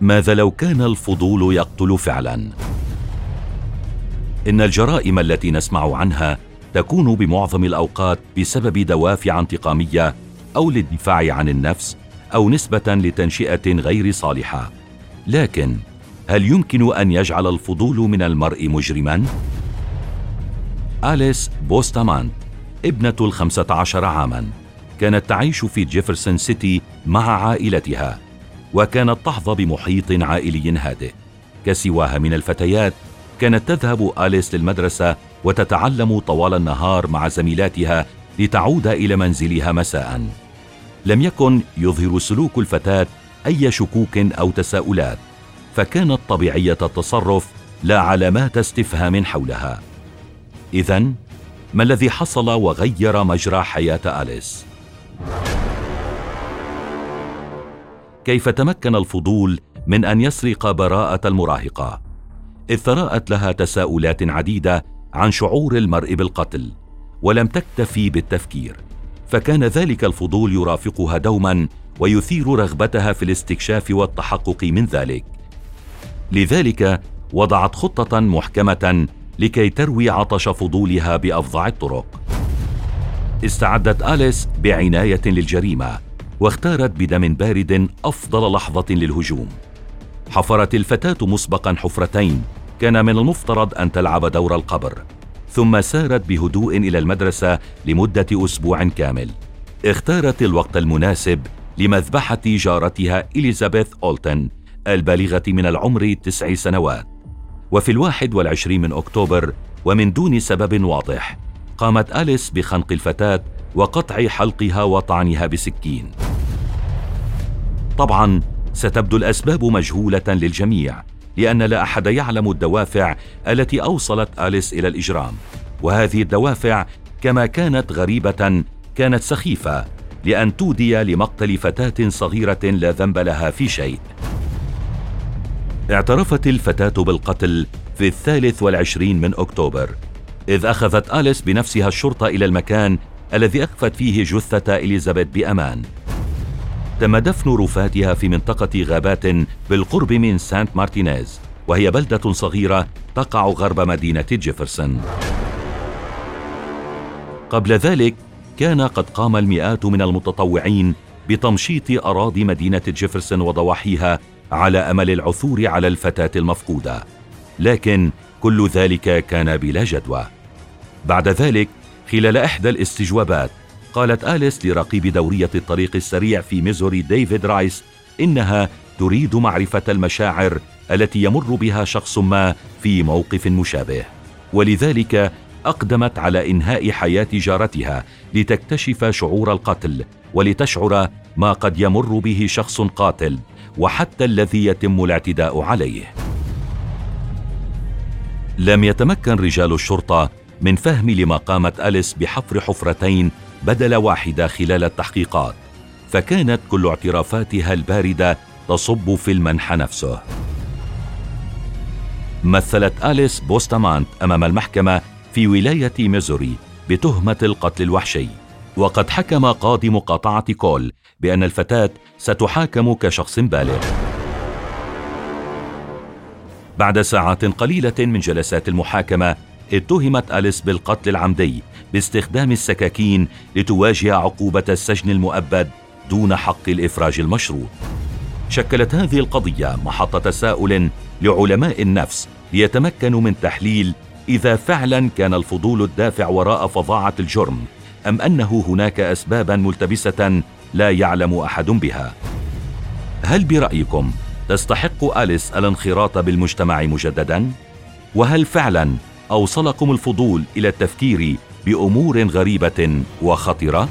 ماذا لو كان الفضول يقتل فعلاً؟ إن الجرائم التي نسمع عنها تكون بمعظم الأوقات بسبب دوافع انتقامية أو للدفاع عن النفس أو نسبة لتنشئة غير صالحة. لكن هل يمكن أن يجعل الفضول من المرء مجرماً؟ أليس بوستامانت ابنة 15 عاماً كانت تعيش في جيفرسون سيتي مع عائلتها، وكانت تحظى بمحيط عائلي هادئ. كسواها من الفتيات، كانت تذهب أليس للمدرسة وتتعلم طوال النهار مع زميلاتها لتعود إلى منزلها مساءً. لم يكن يظهر سلوك الفتاة أي شكوك أو تساؤلات، فكانت طبيعية التصرف لا علامات استفهام حولها. إذن ما الذي حصل وغير مجرى حياة أليس؟ كيف تمكن الفضول من أن يسرق براءة المراهقة؟ إذ ثرأت لها تساؤلات عديدة عن شعور المرء بالقتل، ولم تكتفي بالتفكير، فكان ذلك الفضول يرافقها دوماً ويثير رغبتها في الاستكشاف والتحقق من ذلك. لذلك وضعت خطة محكمة لكي تروي عطش فضولها بأفظع الطرق. استعدت أليس بعناية للجريمة، واختارت بدم بارد أفضل لحظة للهجوم. حفرت الفتاة مسبقاً حفرتين، كان من المفترض أن تلعب دور القبر، ثم سارت بهدوء إلى المدرسة لمدة أسبوع كامل. اختارت الوقت المناسب لمذبحة جارتها إليزابيث أولتن البالغة من العمر 9 سنوات، وفي 21 من أكتوبر ومن دون سبب واضح قامت أليس بخنق الفتاة وقطع حلقها وطعنها بسكين. طبعاً ستبدو الأسباب مجهولة للجميع، لأن لا أحد يعلم الدوافع التي أوصلت أليس إلى الإجرام، وهذه الدوافع كما كانت غريبة كانت سخيفة لأن تودي لمقتل فتاة صغيرة لا ذنب لها في شيء. اعترفت الفتاة بالقتل في 23 من أكتوبر، إذ أخذت أليس بنفسها الشرطة إلى المكان الذي أخفت فيه جثة إليزابيث بأمان. تم دفن رفاتها في منطقة غابات بالقرب من سانت مارتينيز، وهي بلدة صغيرة تقع غرب مدينة جيفرسون. قبل ذلك كان قد قام المئات من المتطوعين بتمشيط أراضي مدينة جيفرسون وضواحيها على أمل العثور على الفتاة المفقودة، لكن كل ذلك كان بلا جدوى. بعد ذلك خلال إحدى الاستجوابات قالت أليس لرقيب دورية الطريق السريع في ميزوري ديفيد رايس إنها تريد معرفة المشاعر التي يمر بها شخص ما في موقف مشابه، ولذلك أقدمت على إنهاء حياة جارتها لتكتشف شعور القتل ولتشعر ما قد يمر به شخص قاتل وحتى الذي يتم الاعتداء عليه. لم يتمكن رجال الشرطة من فهم لما قامت أليس بحفر حفرتين بدل واحدة خلال التحقيقات، فكانت كل اعترافاتها الباردة تصب في المنحى نفسه. مثلت أليس بوستامانت أمام المحكمة في ولاية ميزوري بتهمة القتل الوحشي، وقد حكم قاضي مقاطعة كول بأن الفتاة ستحاكم كشخص بالغ. بعد ساعات قليلة من جلسات المحاكمة اتهمت أليس بالقتل العمدي باستخدام السكاكين لتواجه عقوبة السجن المؤبد دون حق الإفراج المشروط. شكلت هذه القضية محط تساؤل لعلماء النفس ليتمكنوا من تحليل إذا فعلا كان الفضول الدافع وراء فظاعة الجرم، أم أنه هناك أسبابا ملتبسة لا يعلم أحد بها. هل برأيكم تستحق أليس الانخراط بالمجتمع مجددا؟ وهل فعلا أوصلكم الفضول إلى التفكير بأمور غريبة وخطرة؟